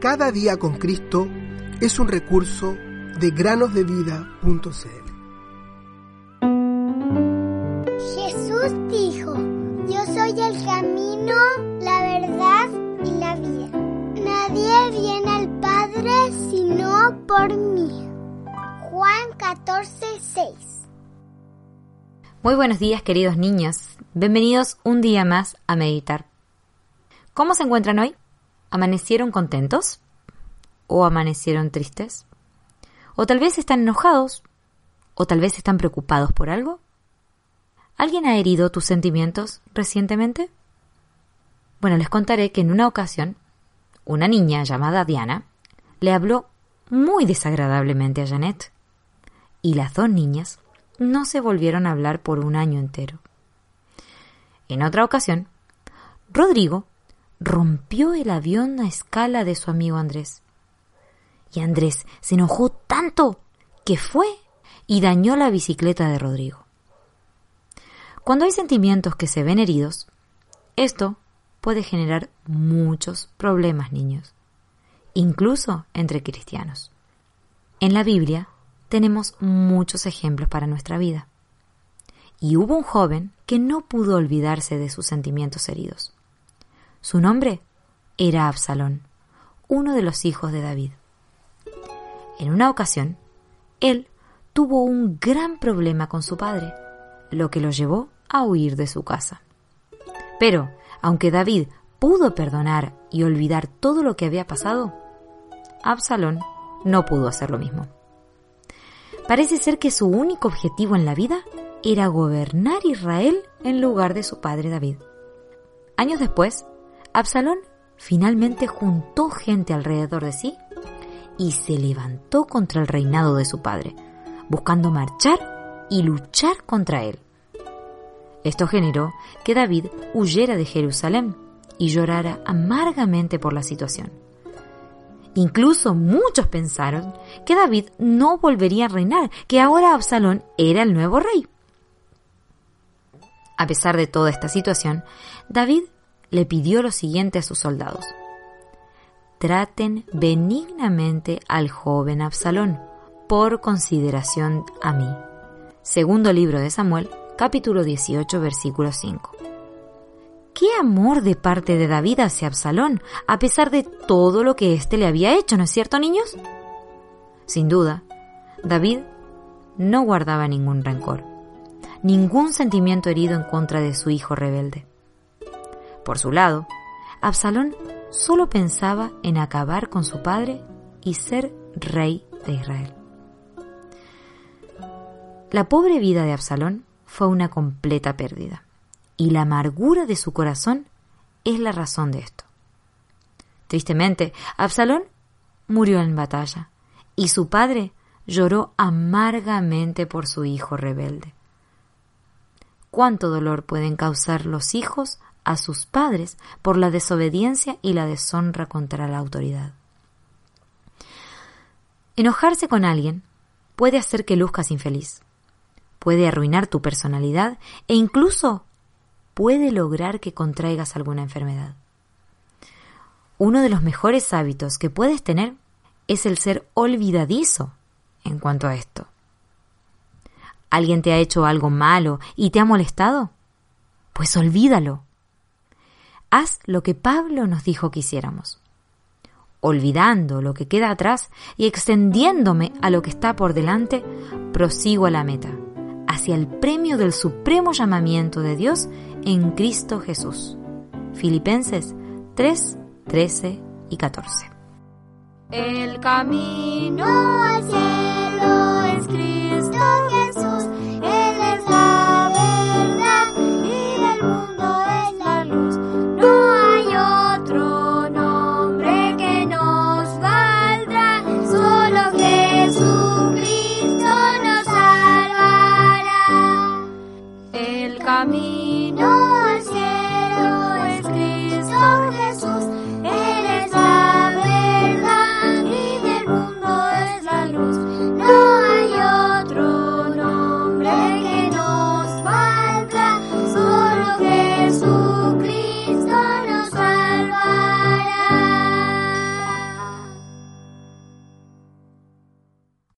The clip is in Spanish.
Cada día con Cristo es un recurso de granosdevida.cl. Jesús dijo: yo soy el camino, la verdad y la vida. Nadie viene al Padre sino por mí. Juan 14:6. Muy buenos días, queridos niños. Bienvenidos un día más a meditar. ¿Cómo se encuentran hoy? ¿Amanecieron contentos? ¿O amanecieron tristes? ¿O tal vez están enojados? ¿O tal vez están preocupados por algo? ¿Alguien ha herido tus sentimientos recientemente? Bueno, les contaré que en una ocasión, una niña llamada Diana le habló muy desagradablemente a Janet. Y las dos niñas no se volvieron a hablar por un año entero. En otra ocasión, Rodrigo rompió el avión a escala de su amigo Andrés. Y Andrés se enojó tanto que fue y dañó la bicicleta de Rodrigo. Cuando hay sentimientos que se ven heridos, esto puede generar muchos problemas, niños, incluso entre cristianos. En la Biblia tenemos muchos ejemplos para nuestra vida. Y hubo un joven que no pudo olvidarse de sus sentimientos heridos. Su nombre era Absalón, uno de los hijos de David. En una ocasión, él tuvo un gran problema con su padre, lo que lo llevó a huir de su casa. Pero, aunque David pudo perdonar y olvidar todo lo que había pasado, Absalón no pudo hacer lo mismo. Parece ser que su único objetivo en la vida era gobernar Israel en lugar de su padre David. Años después, Absalón finalmente juntó gente alrededor de sí y se levantó contra el reinado de su padre, buscando marchar y luchar contra él. Esto generó que David huyera de Jerusalén y llorara amargamente por la situación. Incluso muchos pensaron que David no volvería a reinar, que ahora Absalón era el nuevo rey. A pesar de toda esta situación, David le pidió lo siguiente a sus soldados: traten benignamente al joven Absalón, por consideración a mí. Segundo libro de Samuel, capítulo 18, versículo 5. ¡Qué amor de parte de David hacia Absalón, a pesar de todo lo que éste le había hecho! ¿No es cierto, niños? Sin duda, David no guardaba ningún rencor, ningún sentimiento herido en contra de su hijo rebelde. Por su lado, Absalón solo pensaba en acabar con su padre y ser rey de Israel. La pobre vida de Absalón fue una completa pérdida. Y la amargura de su corazón es la razón de esto. Tristemente, Absalón murió en batalla y su padre lloró amargamente por su hijo rebelde. ¿Cuánto dolor pueden causar los hijos a sus padres por la desobediencia y la deshonra contra la autoridad? Enojarse con alguien puede hacer que luzcas infeliz, puede arruinar tu personalidad e incluso puede lograr que contraigas alguna enfermedad. Uno de los mejores hábitos que puedes tener es el ser olvidadizo en cuanto a esto. ¿Alguien te ha hecho algo malo y te ha molestado? Pues olvídalo. Haz lo que Pablo nos dijo que hiciéramos, olvidando lo que queda atrás y extendiéndome a lo que está por delante, prosigo a la meta, hacia el premio del supremo llamamiento de Dios en Cristo Jesús. Filipenses 3, 13 y 14. El camino al cielo es Cristo Jesús.